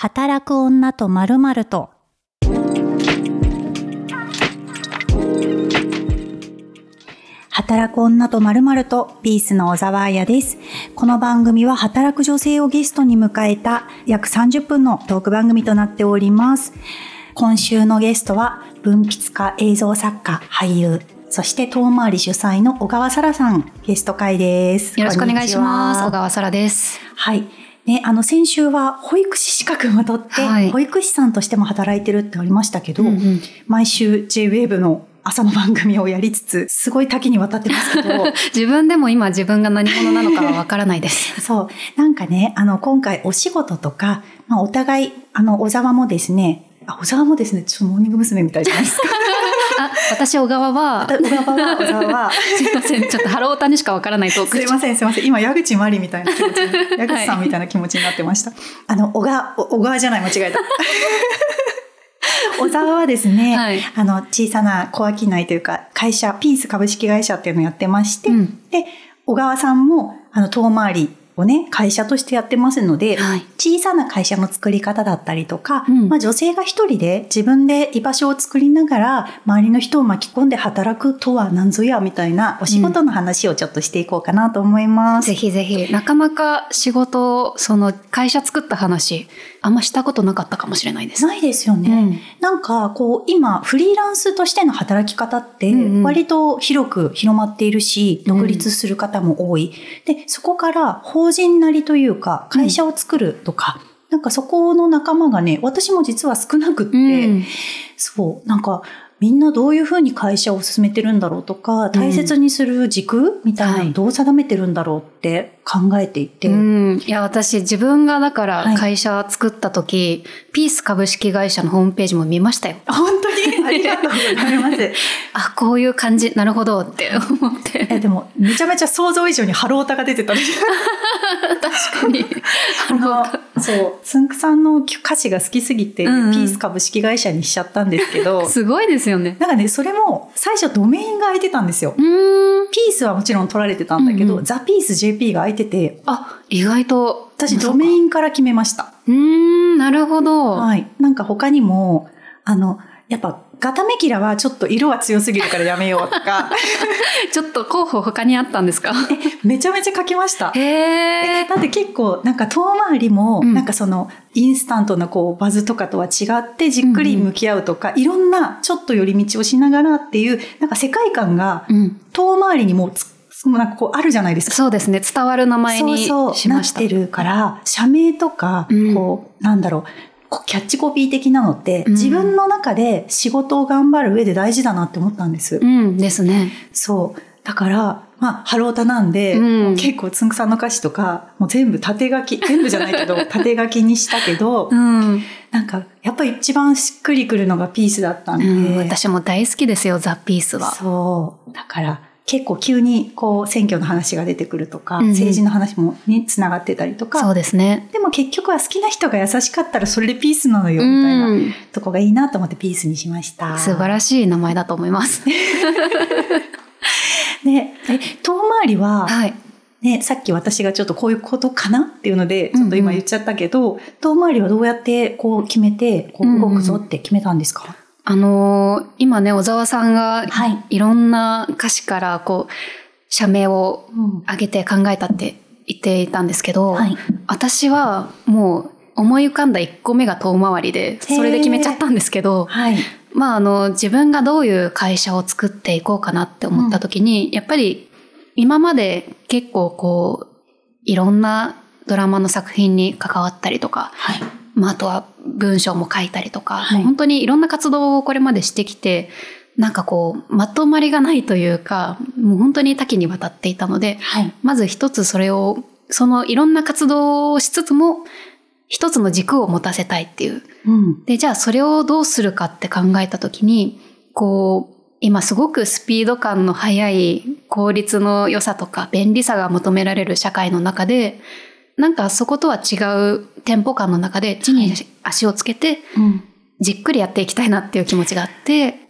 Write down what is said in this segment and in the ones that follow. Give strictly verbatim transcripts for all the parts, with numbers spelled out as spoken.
働く女とまるまると。働く女とまるまると、ピースの小沢彩です。この番組は働く女性をゲストに迎えた約さんじゅっぷんのトーク番組となっております。今週のゲストは文筆家、映像作家、俳優、そして遠回り主催の小川沙羅さん、ゲスト会です。よろしくお願いします。小川沙羅です。はい。ね、あの先週は保育士資格も取って、はい、保育士さんとしても働いてるってありましたけど、うんうん、毎週 ジェイウェーブ の朝の番組をやりつつ、すごい多岐にわたってますけど。自分でも今自分が何者なのかはわからないです。そう。なんかね、あの、今回お仕事とか、まあお互い、あの、小沢もですね、あ、小沢もですね、ちょっとモーニング娘。みたいじゃないですか。あ、私小川は、小川は、小沢は、すいません、ちょっとハロータにしかわからないトーク。すいません、すいません。今、矢口まりみたいな気持ちに、矢口さんみたいな気持ちになってました。はい、あの、小川、小川じゃない、間違えた。小沢はですね、はい、あの、小さな小商いというか、会社、ピース株式会社っていうのをやってまして、うん、で、小川さんも、あの、遠回りをね、会社としてやってますので、はい、小さな会社の作り方だったりとか、うん、まあ、女性が一人で自分で居場所を作りながら、周りの人を巻き込んで働くとは何ぞや、みたいなお仕事の話をちょっとしていこうかなと思います。うん、ぜひぜひ、なかなか仕事、その、会社作った話、あんましたことなかったかもしれないです。ないですよね。うん、なんか、こう、今、フリーランスとしての働き方って、割と広く広まっているし、うん、独立する方も多い。で、そこから、法人なりというか、会社を作るとか、うん、なんかそこの仲間がね、私も実は少なくって、うん、そう、なんか、みんなどういうふうに会社を進めてるんだろうとか、大切にする軸みたいなのをどう定めてるんだろうって考えていて。うん、いや、私自分がだから会社作った時、はい、ピース株式会社のホームページも見ましたよ。本当にありがとうございます。あ、こういう感じ、なるほどって思って。え、でも、めちゃめちゃ想像以上にハロータが出てたね。確かに。あの、そう、つんくさんの歌詞が好きすぎて、うんうん、ピース株式会社にしちゃったんですけど。すごいですよね。なんかね、それも最初ドメインが空いてたんですよ。うーん、ピースはもちろん取られてたんだけど、うんうん、ザ・ピース ジェーピー が空いてて。あ、意外と。私ドメインから決めました。うーん、なるほど。はい。なんか他にも、あの、やっぱ、ガタメキラはちょっと色は強すぎるからやめようとか。ちょっと候補他にあったんですか？めちゃめちゃ書きました。へー。だって結構なんか遠回りも、うん、なんかそのインスタントのこうバズとかとは違ってじっくり向き合うとか、うん、いろんなちょっと寄り道をしながらっていう、なんか世界観が遠回りにもうつっなんかこうあるじゃないですか。そうですね。伝わる名前にしました。なってるから、社名とか、こう、うん、なんだろう。キャッチコピー的なのって、うん、自分の中で仕事を頑張る上で大事だなって思ったんです。うんですね。そう。だから、まあ、ハロータなんで、うん、結構つんくさんの歌詞とか、もう全部縦書き、全部じゃないけど、縦書きにしたけど、うん、なんか、やっぱり一番しっくりくるのがピースだったんで。うん、私も大好きですよ、ザ・ピースは。そう。だから、結構急にこう選挙の話が出てくるとか、うん、政治の話もね、つながってたりとか。そうですね。でも結局は好きな人が優しかったらそれでピースなのよ、みたいな、うん、とこがいいなと思ってピースにしました。素晴らしい名前だと思います。ね、え、遠回りは、はい、ね、さっき私がちょっとこういうことかなっていうので、ちょっと今言っちゃったけど、うんうん、遠回りはどうやってこう決めて、こう動くぞって決めたんですか？うんうん、あのー、今ね、小沢さんが、いろんな歌詞から、こう、社名を挙げて考えたって言っていたんですけど、はい、私はもう思い浮かんだいっこめが遠回りで、それで決めちゃったんですけど、はい、まあ、あの、自分がどういう会社を作っていこうかなって思った時に、うん、やっぱり、今まで結構こう、いろんなドラマの作品に関わったりとか、はい、まあ、あとは文章も書いたりとか、はい、本当にいろんな活動をこれまでしてきて、なんかこう、まとまりがないというか、もう本当に多岐にわたっていたので、はい、まず一つそれを、そのいろんな活動をしつつも、一つの軸を持たせたいっていう。うん、で、じゃあそれをどうするかって考えたときに、こう、今すごくスピード感の速い効率の良さとか便利さが求められる社会の中で、なんかそことは違うテンポ感の中で地に足をつけてじっくりやっていきたいなっていう気持ちがあって、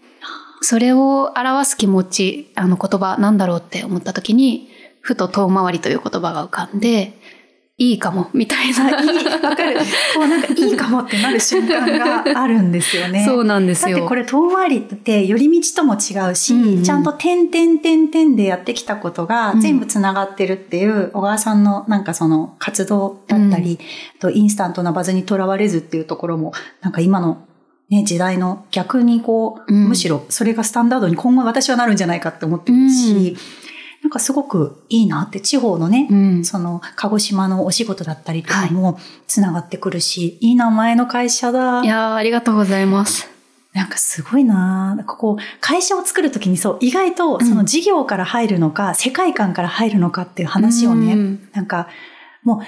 それを表す気持ち、あの言葉なんだろうって思った時に、ふと遠回りという言葉が浮かんで、いいかもみたいな、いい、わかる。こうなんかいいかもってなる瞬間があるんですよね。そうなんですよ。だってこれ遠回りって寄り道とも違うし、うんうん、ちゃんと点々点々でやってきたことが全部つながってるっていう小川さんのなんかその活動だったり、うん、とインスタントなバズにとらわれずっていうところもなんか今のね、時代の逆にこう、うん、むしろそれがスタンダードに今後私はなるんじゃないかって思ってるし、うん、なんかすごくいいなって、地方のね、うん、その鹿児島のお仕事だったりとかもつながってくるし、はい、いい名前の会社だ。いやー、ありがとうございます。なんかすごいなぁ。こう、会社を作るときにそう、意外とその事業から入るのか、うん、世界観から入るのかっていう話をね、うん、なんかもう、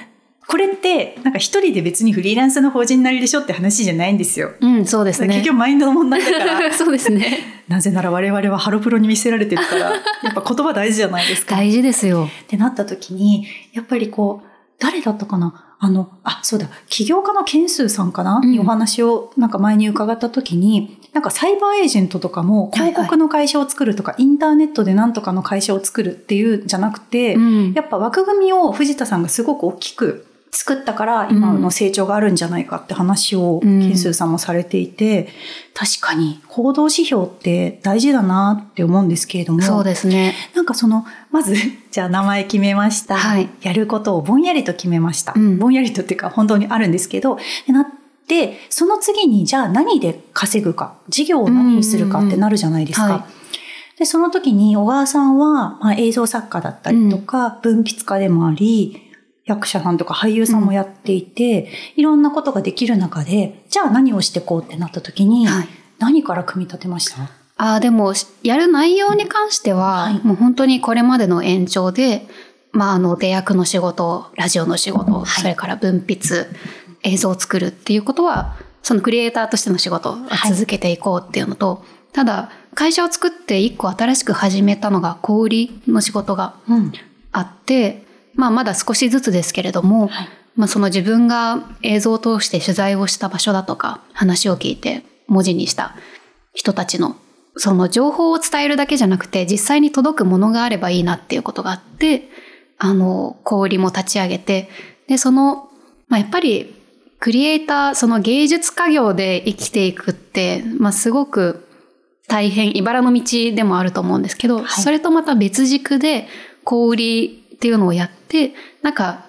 これって、なんか一人で別にフリーランスの法人なりでしょって話じゃないんですよ。うん、そうですね。結局マインドの問題だから。そうですね。なぜなら我々はハロプロに見せられてるから、やっぱ言葉大事じゃないですか。大事ですよ。ってなった時に、やっぱりこう、誰だったかなあの、あ、そうだ、起業家のケンスーさんかな、うん、にお話をなんか前に伺った時に、なんかサイバーエージェントとかも広告の会社を作るとか、はいはい、インターネットでなんとかの会社を作るっていうんじゃなくて、うん、やっぱ枠組みを藤田さんがすごく大きく、作ったから今の成長があるんじゃないかって話をケンスーさんもされていて、うん、確かに行動指標って大事だなって思うんですけれども、そうですね。なんかそのまずじゃあ名前決めました、はい、やることをぼんやりと決めました、うん、ぼんやりとっていうか本当にあるんですけど、なってその次にじゃあ何で稼ぐか、事業を何にするかってなるじゃないですか、うんうんはい、でその時に小川さんは、まあ、映像作家だったりとか、うん、文筆家でもあり役者さんとか俳優さんもやっていて、うん、いろんなことができる中で、じゃあ何をしてこうってなった時に、はい、何から組み立てました？ああ、でも、やる内容に関しては、うんはい、もう本当にこれまでの延長で、まあ、あの、出役の仕事、ラジオの仕事、はい、それから文筆、映像を作るっていうことは、そのクリエイターとしての仕事を続けていこうっていうのと、はい、ただ、会社を作って一個新しく始めたのが小売りの仕事があって、うんまあ、まだ少しずつですけれども、はいまあ、その自分が映像を通して取材をした場所だとか話を聞いて文字にした人たちのその情報を伝えるだけじゃなくて実際に届くものがあればいいなっていうことがあってあの小売りも立ち上げてでその、まあ、やっぱりクリエイターその芸術家業で生きていくって、まあ、すごく大変茨の道でもあると思うんですけど、はい、それとまた別軸で小売りっていうのをやってなんか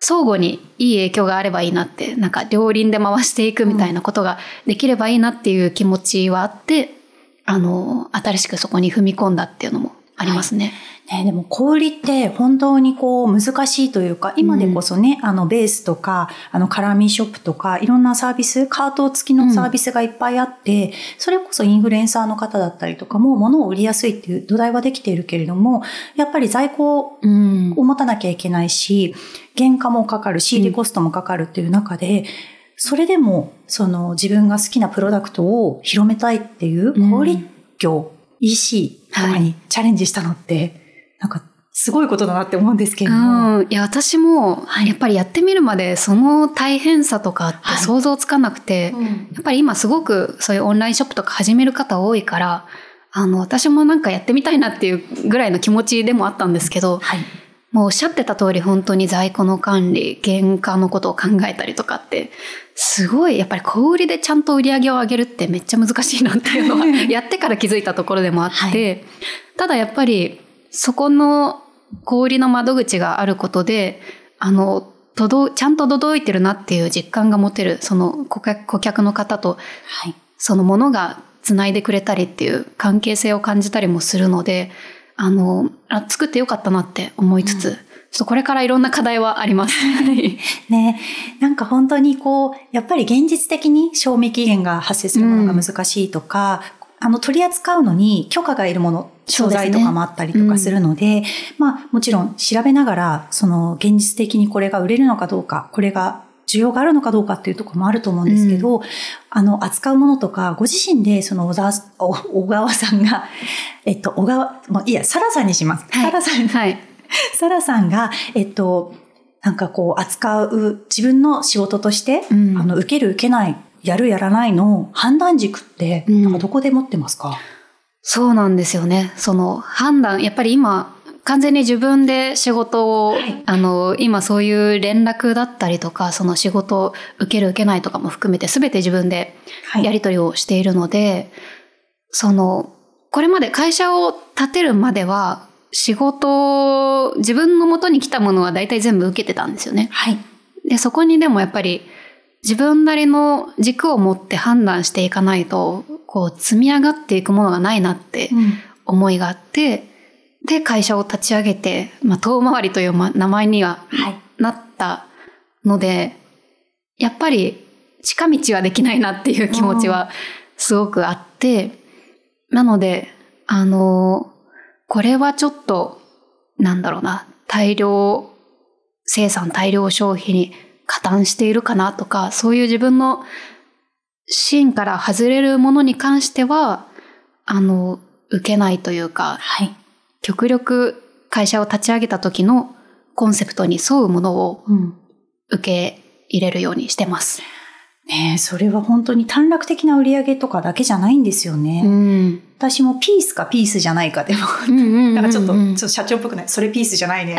相互にいい影響があればいいなってなんか両輪で回していくみたいなことができればいいなっていう気持ちはあってあの新しくそこに踏み込んだっていうのもありますね。はい、ねでも小売りって本当にこう難しいというか今でこそね、うん、あのベースとかあのカラミショップとかいろんなサービスカート付きのサービスがいっぱいあって、うん、それこそインフルエンサーの方だったりとかも物を売りやすいっていう土台はできているけれどもやっぱり在庫を持たなきゃいけないし、うん、原価もかかる仕入れコストもかかるっていう中で、うん、それでもその自分が好きなプロダクトを広めたいっていう小売業、うんイーシー とかにチャレンジしたのって、はい、なんかすごいことだなって思うんですけれども、うん、いや私もやっぱりやってみるまでその大変さとかって想像つかなくて、はいうん、やっぱり今すごくそういうオンラインショップとか始める方多いからあの私もなんかやってみたいなっていうぐらいの気持ちでもあったんですけど、はい、もうおっしゃってた通り本当に在庫の管理原価のことを考えたりとかってすごいやっぱり小売りでちゃんと売り上げを上げるってめっちゃ難しいなっていうのはやってから気づいたところでもあって、はい、ただやっぱりそこの小売りの窓口があることであの届ちゃんと届いてるなっていう実感が持てるその顧客、顧客の方とそのものがつないでくれたりっていう関係性を感じたりもするのであのあ作ってよかったなって思いつつ、うんちょっとこれからいろんな課題はあります。ね、なんか本当にこう、やっぱり現実的に賞味期限が発生するものが難しいとか、うん、あの取り扱うのに許可がいるもの、商材とかもあったりとかするので、うん、まあもちろん調べながら、その現実的にこれが売れるのかどうか、これが需要があるのかどうかっていうところもあると思うんですけど、うん、あの、扱うものとか、ご自身で、その小沢、小川さんが、えっと、小川、もういや、サラさんにします。はい、サラさん。はい。サラさんが、えっと、なんかこう、扱う、自分の仕事として、うん、あの、受ける受けない、やるやらないの判断軸って、うん、なんかどこで持ってますか？そうなんですよね。その判断、やっぱり今、完全に自分で仕事を、はい、あの、今そういう連絡だったりとか、その仕事を受ける受けないとかも含めて全て自分でやり取りをしているので、はい、その、これまで会社を立てるまでは、仕事、自分の元に来たものは大体全部受けてたんですよね。はい。で、そこにでもやっぱり、自分なりの軸を持って判断していかないと、こう、積み上がっていくものがないなって思いがあって、うん、で、会社を立ち上げて、まあ、遠回りという名前にはなったので、はい、やっぱり近道はできないなっていう気持ちはすごくあって、なので、あの、これはちょっと、なんだろうな、大量生産、大量消費に、加担しているかなとか、そういう自分の芯から外れるものに関しては、あの、受けないというか、はい、極力会社を立ち上げた時のコンセプトに沿うものを受け入れるようにしてます。うん、ねえ、それは本当に短絡的な売り上げとかだけじゃないんですよね。うん、私もピースかピースじゃないかでも、なんかちょっと、ちょっと社長っぽくない。それピースじゃないね。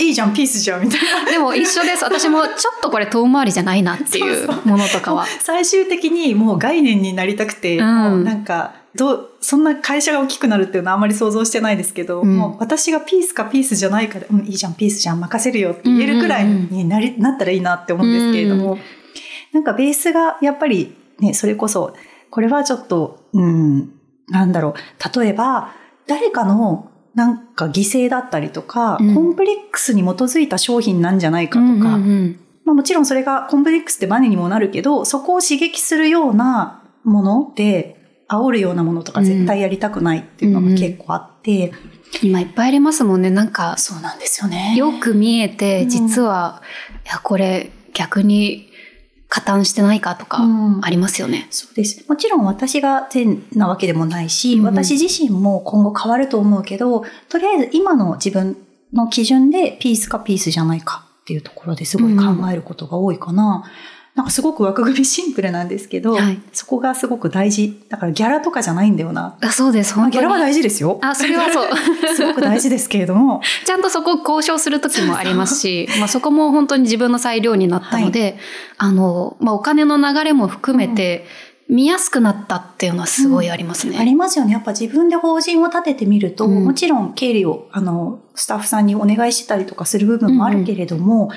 いいじゃん、ピースじゃんみたいな。でも一緒です。私もちょっとこれ遠回りじゃないなっていうものとかは。そうそう、最終的にもう概念になりたくて、うん、もうなんかどう、そんな会社が大きくなるっていうのはあまり想像してないですけど、うん、もう私がピースかピースじゃないかで、うん、いいじゃん、ピースじゃん、任せるよって言えるくらいに なり、うんうんうん、なったらいいなって思うんですけれども、うんうん、なんかベースがやっぱりね、それこそ、これはちょっと、うん、なんだろう、例えば誰かのなんか犠牲だったりとか、うん、コンプレックスに基づいた商品なんじゃないかとか、うんうんうん、まあ、もちろんそれがコンプレックスってバネにもなるけど、そこを刺激するようなもので煽るようなものとか絶対やりたくないっていうのが結構あって、うんうん、今いっぱいありますもんね。なんかそうなんですよね。よく見えて実は、うん、いやこれ逆に加担してないかとかありますよね。うん、そうです。もちろん私が善なわけでもないし、うんうん、私自身も今後変わると思うけど、とりあえず今の自分の基準でピースかピースじゃないかっていうところですごい考えることが多いかな。うん、なんかすごく枠組みシンプルなんですけど、はい、そこがすごく大事。だからギャラとかじゃないんだよな。あ、そうです。本当に。ギャラは大事ですよ。あ、それはそう。すごく大事ですけれども。ちゃんとそこを交渉するときもありますし、まあそこも本当に自分の裁量になったので、はい、あの、まあお金の流れも含めて、見やすくなったっていうのはすごいありますね。うん、ありますよね。やっぱ自分で法人を立ててみると、うん、もちろん経理を、あの、スタッフさんにお願いしてたりとかする部分もあるけれども、うんうん、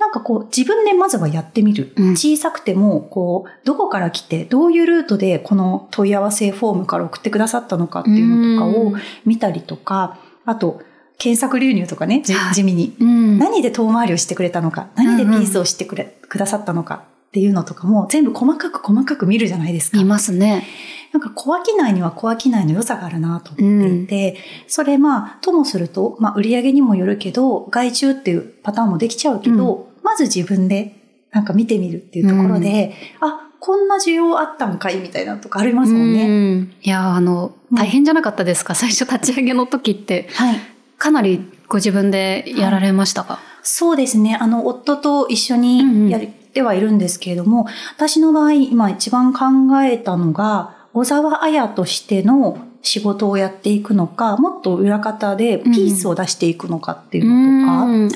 なんかこう自分でまずはやってみる。うん、小さくても、こう、どこから来て、どういうルートでこの問い合わせフォームから送ってくださったのかっていうのとかを見たりとか、うん、あと、検索流入とかね、地味に、うん。何で遠回りをしてくれたのか、何でピースをしてくれ、うんうん、くださったのかっていうのとかも全部細かく細かく見るじゃないですか。見ますね。なんか小商いには小商いの良さがあるなと思っていて、うん、それまあともすると、まあ売り上げにもよるけど、外注っていうパターンもできちゃうけど、うん、まず自分でなんか見てみるっていうところで、うん、あ、こんな需要あったんかいみたいなとかありますもんね。うん、いや、あの、大変じゃなかったですか、うん、最初立ち上げの時って。はい。かなりご自分でやられましたか？はい、そうですね。あの、夫と一緒にやる、うんうんではいるんですけれども、私の場合今一番考えたのが小沢彩としての仕事をやっていくのか、もっと裏方でピースを出していくのかっていうのとか、うん、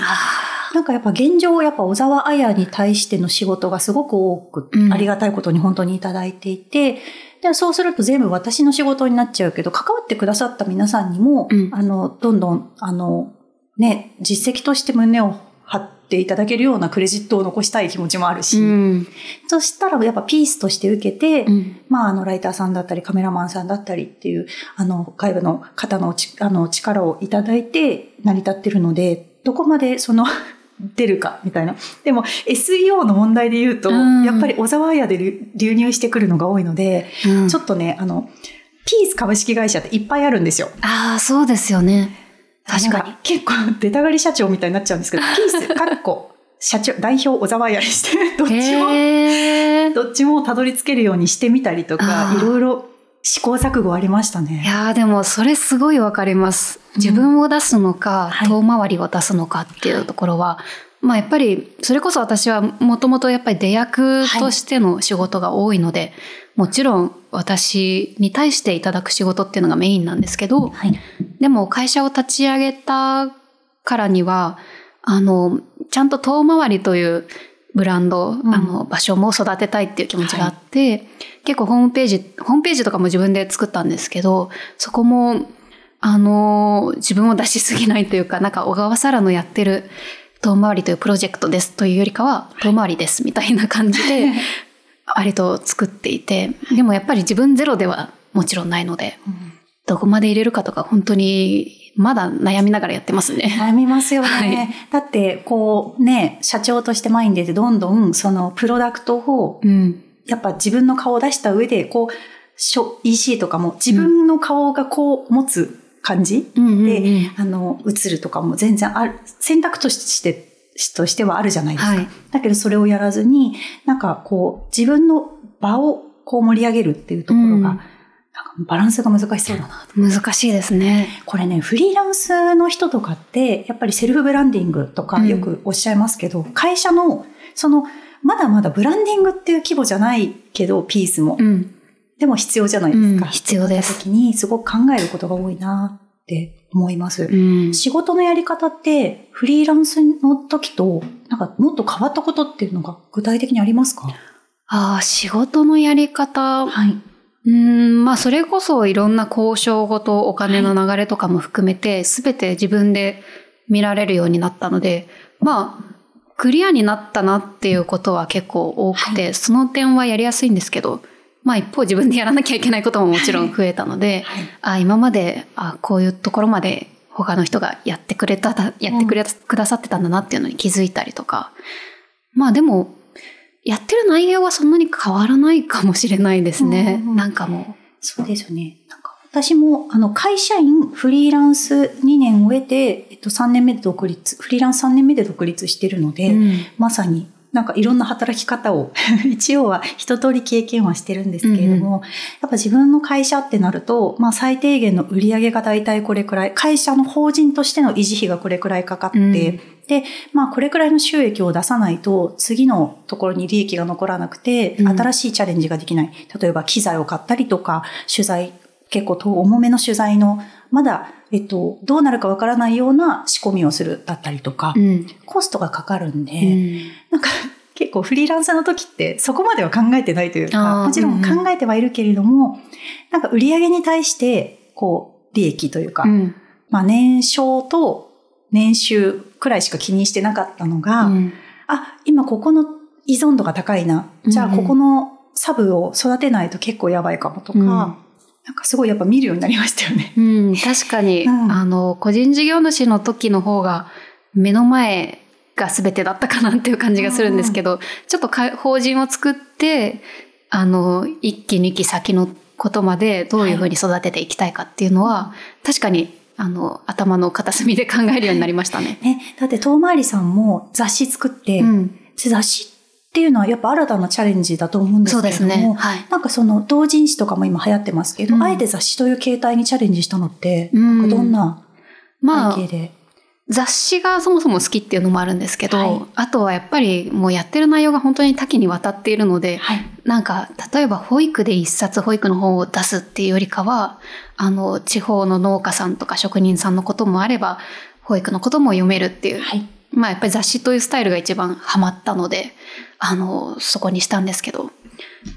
なんかやっぱ現状やっぱ小沢彩に対しての仕事がすごく多く、うん、ありがたいことに本当にいただいていて、でそうすると全部私の仕事になっちゃうけど、関わってくださった皆さんにも、うん、あのどんどんあのね実績として胸を張っていただけるようなクレジットを残したい気持ちもあるし、うん、そしたらやっぱピースとして受けて、うん、まああのライターさんだったりカメラマンさんだったりっていうあの外部の方のちあの力をいただいて成り立ってるので、どこまでその出るかみたいな。でも エスイーオー の問題で言うと、うん、やっぱり小沢屋で流入してくるのが多いので、うん、ちょっとねあのピース株式会社っていっぱいあるんですよ。ああ、そうですよね。確かに。結構、出たがり社長みたいになっちゃうんですけど、ピース、かっこ、社長、代表小沢やりして、どっちも、どっちもたどり着けるようにしてみたりとか、いろいろ試行錯誤ありましたね。いやー、でもそれすごいわかります。自分を出すのか、うん、遠回りを出すのかっていうところは、まあ、やっぱりそれこそ私はもともとやっぱり出役としての仕事が多いので、はい、もちろん私に対していただく仕事っていうのがメインなんですけど、はい、でも会社を立ち上げたからにはあのちゃんと遠回りというブランド、うん、あの場所も育てたいっていう気持ちがあって、はい、結構ホームページホームページとかも自分で作ったんですけど、そこもあの自分を出しすぎないというか、なんか小川沙羅のやってる遠回りというプロジェクトですというよりかは遠回りですみたいな感じで割と作っていて、でもやっぱり自分ゼロではもちろんないので、うん、どこまで入れるかとか本当にまだ悩みながらやってますね。悩みますよね。はい、だってこうね、社長として前に出てどんどんそのプロダクトを、うん、やっぱ自分の顔を出した上でこう イーシー とかも自分の顔がこう持つ感じ、うんうんうんうん、で、あの映るとかも全然ある選択としてとしてはあるじゃないですか。はい、だけどそれをやらずになんかこう自分の場をこう盛り上げるっていうところが。うん、バランスが難しそうだな。難しいですね。これね、フリーランスの人とかって、やっぱりセルフブランディングとかよくおっしゃいますけど、うん、会社の、その、まだまだブランディングっていう規模じゃないけど、ピースも。うん、でも必要じゃないですか。うん、必要です。時にすごく考えることが多いなって思います、うん。仕事のやり方って、フリーランスの時と、なんかもっと変わったことっていうのが具体的にありますか？ああ、仕事のやり方。はい。うん、まあ、それこそいろんな交渉ごとお金の流れとかも含めて、はい、全て自分で見られるようになったので、まあクリアになったなっていうことは結構多くて、はい、その点はやりやすいんですけど、まあ、一方自分でやらなきゃいけないことももちろん増えたので、はいはい、あ今まであこういうところまで他の人がやってくれたやってくれ、うん、くださってたんだなっていうのに気づいたりとか、まあでもやってる内容はそんなに変わらないかもしれないですね。うんうんうん、なんかもう。そうですよね。なんか私も、あの、会社員、フリーランスにねんを経て、えっと、さんねんめで独立、フリーランスさんねんめで独立してるので、うん、まさになんかいろんな働き方を、一応は一通り経験はしてるんですけれども、うんうん、やっぱ自分の会社ってなると、まあ最低限の売り上げが大体これくらい、会社の法人としての維持費がこれくらいかかって、うんで、まあこれくらいの収益を出さないと次のところに利益が残らなくて新しいチャレンジができない。うん、例えば機材を買ったりとか、取材、結構重めの取材のまだ、えっと、どうなるかわからないような仕込みをするだったりとか、うん、コストがかかるんで、うん、なんか結構フリーランスの時ってそこまでは考えてないというか、もちろん考えてはいるけれども、うん、なんか売り上げに対してこう利益というか、うん、まあ年商と年収くらいしか気にしてなかったのが、うん、あ、今ここの依存度が高いな。じゃあここのサブを育てないと結構やばいかもとか、うん、なんかすごいやっぱ見るようになりましたよね。うん、確かに、うん、あの、個人事業主の時の方が目の前が全てだったかなっていう感じがするんですけど、うん、ちょっとか法人を作って、あの、一期二期先のことまでどういうふうに育てていきたいかっていうのは、はい、確かにあの頭の片隅で考えるようになりましたね。ね、だって遠回りさんも雑誌作って、うん、雑誌っていうのはやっぱ新たなチャレンジだと思うんですけれども、そうですね、はい、なんかその同人誌とかも今流行ってますけど、うん、あえて雑誌という形態にチャレンジしたのって、うん、なんかどんな背景で、まあ、雑誌がそもそも好きっていうのもあるんですけど、はい、あとはやっぱりもうやってる内容が本当に多岐にわたっているので、はい、なんか例えば保育で一冊保育の本を出すっていうよりかは、あの、地方の農家さんとか職人さんのこともあれば、保育のことも読めるっていう。はい、まあやっぱり雑誌というスタイルが一番ハマったので、あの、そこにしたんですけど。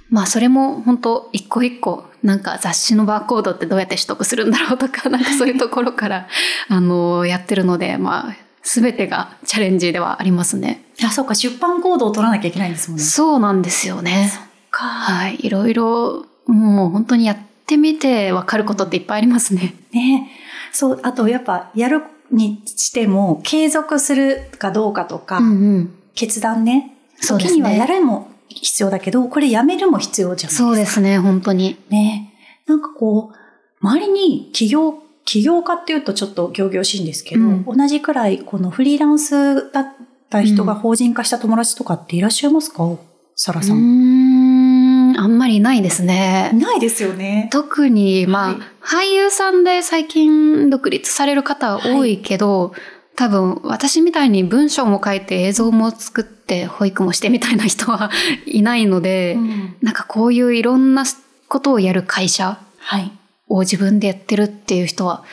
まあそれも本当一個一個、なんか雑誌のバーコードってどうやって取得するんだろうとか、なんかそういうところから、あの、やってるので、まあ全てがチャレンジではありますね。あ、そうか、出版コードを取らなきゃいけないんですもんね。そうなんですよね。そっか。はい。いろいろ、もう本当にやって、やってみて分かることっていっぱいありますね。ね、そう、あとやっぱやるにしても継続するかどうかとか、うんうん、決断ね。そうですね。時にはやるも必要だけど、これやめるも必要じゃないですか。そうですね、本当に。ね、なんかこう周りに起業起業家っていうとちょっと仰々しいんですけど、うん、同じくらいこのフリーランスだった人が法人化した友達とかっていらっしゃいますか、うん、沙羅さん。うーん、あんまりないですね。ないですよね。特に、まあ、はい、俳優さんで最近独立される方多いけど、はい、多分私みたいに文章も書いて映像も作って保育もしてみたいな人はいないので、うん、なんかこういういろんなことをやる会社を自分でやってるっていう人は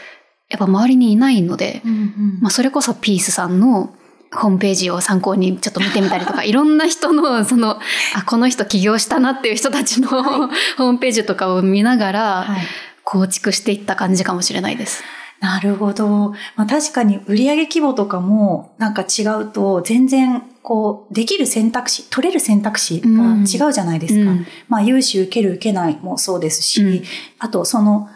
やっぱ周りにいないので、うんうんまあ、それこそピースさんのホームページを参考にちょっと見てみたりとかいろんな人のそのあこの人起業したなっていう人たちのホームページとかを見ながら構築していった感じかもしれないです。なるほど。まあ、確かに売上規模とかもなんか違うと全然こうできる選択肢、取れる選択肢が違うじゃないですか。うん、まあ融資受ける受けないもそうですし、うん、あとその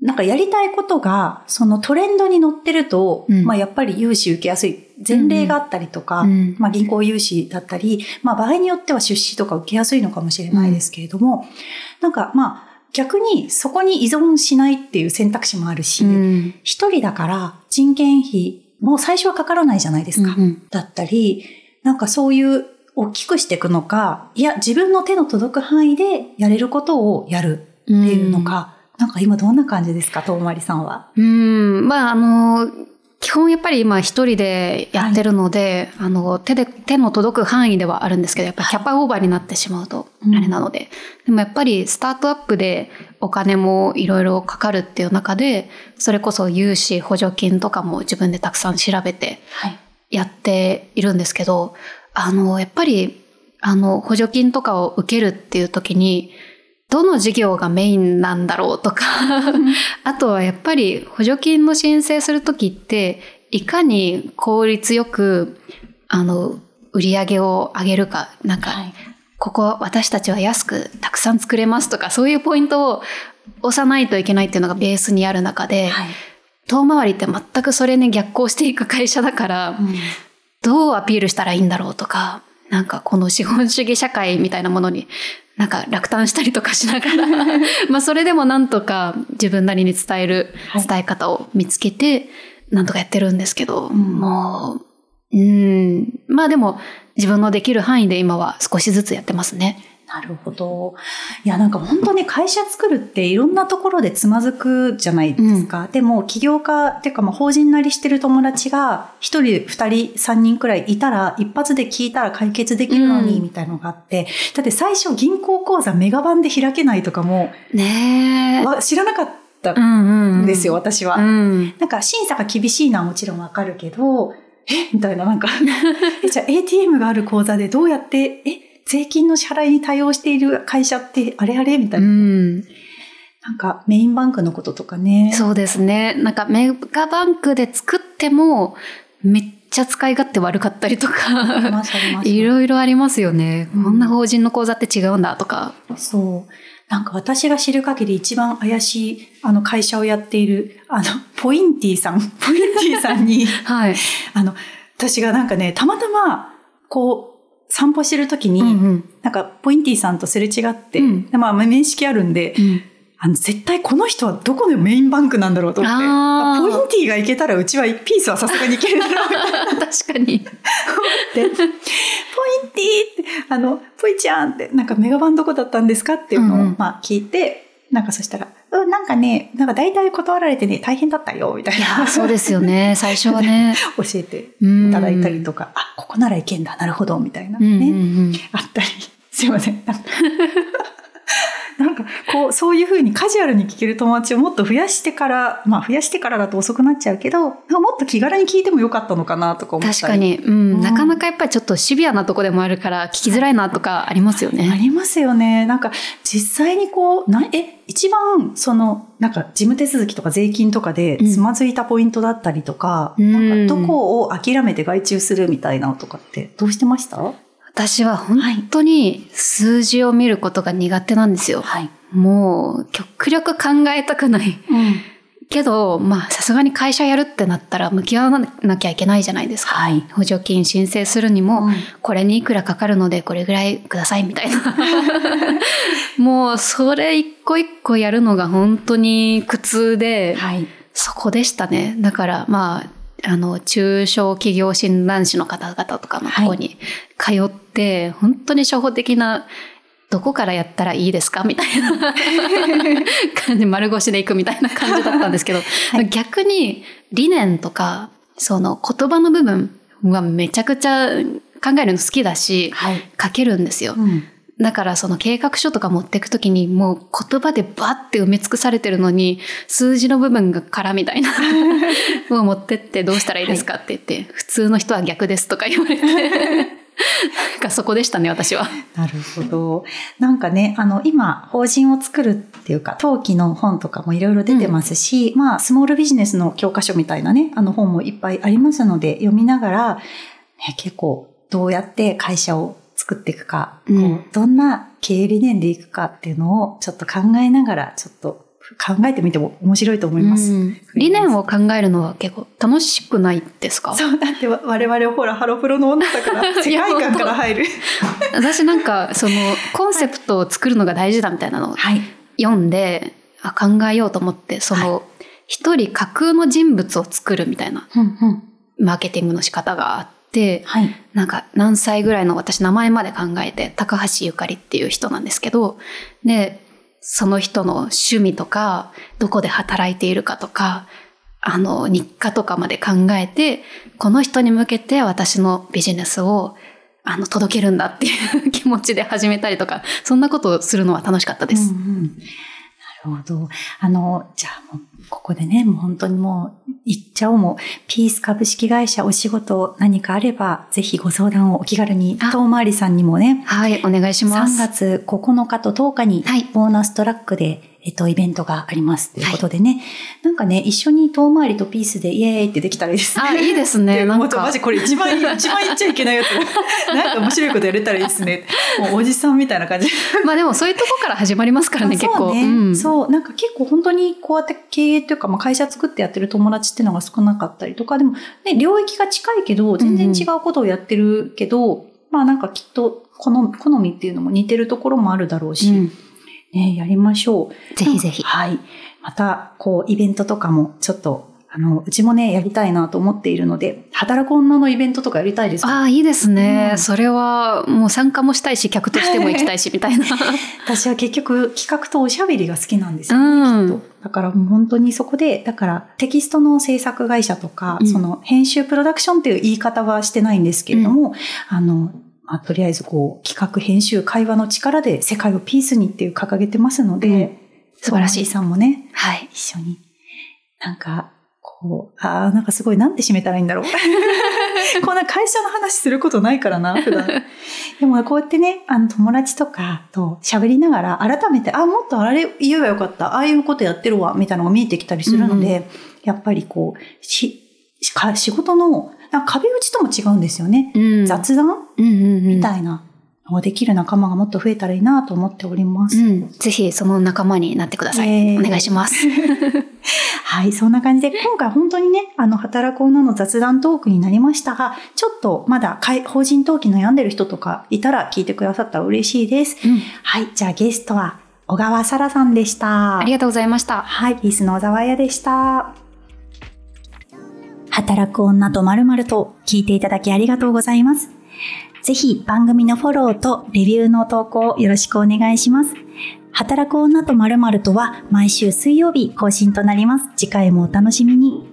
なんかやりたいことがそのトレンドに乗ってると、うん、まあやっぱり融資受けやすい前例があったりとか、うん、まあ銀行融資だったり、まあ場合によっては出資とか受けやすいのかもしれないですけれども、うん、なんかまあ逆にそこに依存しないっていう選択肢もあるし、うん、一人だから人件費も最初はかからないじゃないですか、うんうん、だったりなんかそういう大きくしていくのか、いや自分の手の届く範囲でやれることをやるっていうのか、うん、なんか今どんな感じですか、遠丸さんは。うん、まああの基本やっぱり今一人でやってるので、はい、あの手で手の届く範囲ではあるんですけど、やっぱりキャパオーバーになってしまうとあれなので、はいうん、でもやっぱりスタートアップでお金もいろいろかかるっていう中で、それこそ融資補助金とかも自分でたくさん調べてやっているんですけど、はい、あのやっぱりあの補助金とかを受けるっていう時にどの事業がメインなんだろうとか、あとはやっぱり補助金の申請するときって、いかに効率よく、あの、売り上げを上げるか、なんか、はい、ここ私たちは安くたくさん作れますとか、そういうポイントを押さないといけないっていうのがベースにある中で、はい、遠回りって全くそれに逆行していく会社だから、うん、どうアピールしたらいいんだろうとか、なんかこの資本主義社会みたいなものに、なんか落胆したりとかしながらまあそれでもなんとか自分なりに伝える伝え方を見つけてなんとかやってるんですけど、はい、もう、うん、まあでも自分のできる範囲で今は少しずつやってますね。なるほど。いやなんか本当に会社作るっていろんなところでつまずくじゃないですか、うん、でも起業家っていうかまあ法人なりしてる友達が一人二人三人くらいいたら一発で聞いたら解決できるのにみたいなのがあって、うん、だって最初銀行口座メガバンで開けないとかもねえ知らなかったんですよ、うんうんうん、私は、うん、なんか審査が厳しいのはもちろんわかるけどえみたいななんかえじゃあ エーティーエム がある口座でどうやってえ税金の支払いに対応している会社ってあれあれみたいな、うん、なんかメインバンクのこととかね。そうですね。なんかメガバンクで作ってもめっちゃ使い勝手悪かったりとかいろいろありますよね、うん、こんな法人の口座って違うんだとか。そうなんか私が知る限り一番怪しいあの会社をやっているあのポインティさんポインティさんに、はい、あの私がなんかねたまたまこう散歩してるときに、うんうん、なんかポインティさんとすれ違って、うん、まあ面識あるんで、うん、あの絶対この人はどこのメインバンクなんだろうと思って、あポインティが行けたらうちはピースはさすがに行けるだろうみたいな確かに思ってポインティってあのポイちゃんってなんかメガバンどこだったんですかっていうのを、うんうん、まあ聞いてなんかそしたらうん、なんかね、なんか大体断られてね、大変だったよ、みたいな。いや、そうですよね、最初はね。教えていただいたりとか、あ、ここならいけんだ、なるほど、みたいなね。うんうんうん、あったり、すいません。なんか、こう、そういうふうにカジュアルに聞ける友達をもっと増やしてから、まあ増やしてからだと遅くなっちゃうけど、もっと気軽に聞いてもよかったのかなとか思ったり。確かに、うん、うん。なかなかやっぱりちょっとシビアなとこでもあるから、聞きづらいなとかありますよね。ありますよね。なんか、実際にこう、なえ、一番そのなんか事務手続きとか税金とかでつまずいたポイントだったりとか、うん、なんかどこを諦めて外注するみたいなのとかってどうしてました？私は本当に数字を見ることが苦手なんですよ、はい、もう極力考えたくない、うん、けどまあさすがに会社やるってなったら向き合わなきゃいけないじゃないですか、はい、補助金申請するにも、うん、これにいくらかかるのでこれぐらいくださいみたいなもうそれ一個一個やるのが本当に苦痛で、はい、そこでしたね。だからまああの中小企業診断士の方々とかのとこに通って、はい、本当に初歩的などこからやったらいいですかみたいな感じ丸腰で行くみたいな感じだったんですけど、はい、逆に理念とかその言葉の部分はめちゃくちゃ考えるの好きだし、はい、書けるんですよ、うん、だからその計画書とか持ってくときにもう言葉でバッて埋め尽くされてるのに数字の部分が空みたいなもう持ってってどうしたらいいですかって言って、はい、普通の人は逆ですとか言われてなんかそこでしたね、私は。なるほど。なんかね、あの、今、法人を作るっていうか、登記の本とかもいろいろ出てますし、うん、まあ、スモールビジネスの教科書みたいなね、あの本もいっぱいありますので、読みながら、ね、結構、どうやって会社を作っていくか、うん、こうどんな経営理念でいくかっていうのをちょっと考えながら、ちょっと考えてみても面白いと思います、うん、理念を考えるのは結構楽しくないですか？そうだって我々ほらハロプロの女だから世界観から入る私なんかそのコンセプトを作るのが大事だみたいなのを読んで、はい、あ考えようと思ってその一人架空の人物を作るみたいな、はい、マーケティングの仕方があって、はい、なんか何歳ぐらいの私名前まで考えて高橋ゆかりっていう人なんですけどでその人の趣味とか、どこで働いているかとか、あの、日課とかまで考えて、この人に向けて私のビジネスを、あの、届けるんだっていう気持ちで始めたりとか、そんなことをするのは楽しかったです。うんうん、なるほど。あの、じゃあもう、ここでね、もう本当にもう、言っちゃおうも、ピース株式会社お仕事何かあれば、ぜひご相談をお気軽に、遠回りさんにもね。はい、お願いします。さんがつここのかととおかに、ボーナストラックで、はい、えっと、イベントがありますということでね。はい、なんかね、一緒に遠回りとピースでイエーイってできたらいいですね。あ、いいですね。なんか。マジこれ一番、一番言っちゃいけないやつ。なんか面白いことやれたらいいですね。もうおじさんみたいな感じ。まあでもそういうとこから始まりますからね、結構。そうね、うん。そう。なんか結構本当にこうやって経営というか、まあ会社作ってやってる友達っていうのが少なかったりとか、でもね、領域が近いけど、全然違うことをやってるけど、うんうん、まあなんかきっと好み、好みっていうのも似てるところもあるだろうし、うんね、やりましょう。ぜひぜひ。はい。また、こう、イベントとかも、ちょっと、あの、うちもね、やりたいなと思っているので、働く女のイベントとかやりたいですか？ああ、いいですね。うん、それは、もう参加もしたいし、客としても行きたいし、みたいな。私は結局、企画とおしゃべりが好きなんですよね、うん、きっと。だから、もう本当にそこで、だから、テキストの制作会社とか、うん、その、編集プロダクションっていう言い方はしてないんですけれども、うん、あの、まあ、とりあえずこう企画編集会話の力で世界をピースにっていう掲げてますので、うん、素晴らしいさんもね、はい、一緒になんかこうあーなんかすごいなんて締めたらいいんだろうこんな会社の話することないからな普段でもこうやってねあの友達とかと喋りながら改めてあもっとあれ言えばよかったああいうことやってるわみたいなのが見えてきたりするので、うん、やっぱりこうしか仕事のなんか壁打ちとも違うんですよね。うん、雑談、うんうんうん、みたいなのできる仲間がもっと増えたらいいなと思っております。うん、ぜひその仲間になってください。えー、お願いします。はい、そんな感じで今回本当にね、あの働く女の雑談トークになりましたが、ちょっとまだ法人登記悩んでる人とかいたら聞いてくださったら嬉しいです。うん、はい、じゃあゲストは小川沙羅さんでした。ありがとうございました。はい、ピースの小沢彩でした。働く女と〇〇と聞いていただきありがとうございます。ぜひ番組のフォローとレビューの投稿をよろしくお願いします。働く女と〇〇とは毎週水曜日更新となります。次回もお楽しみに。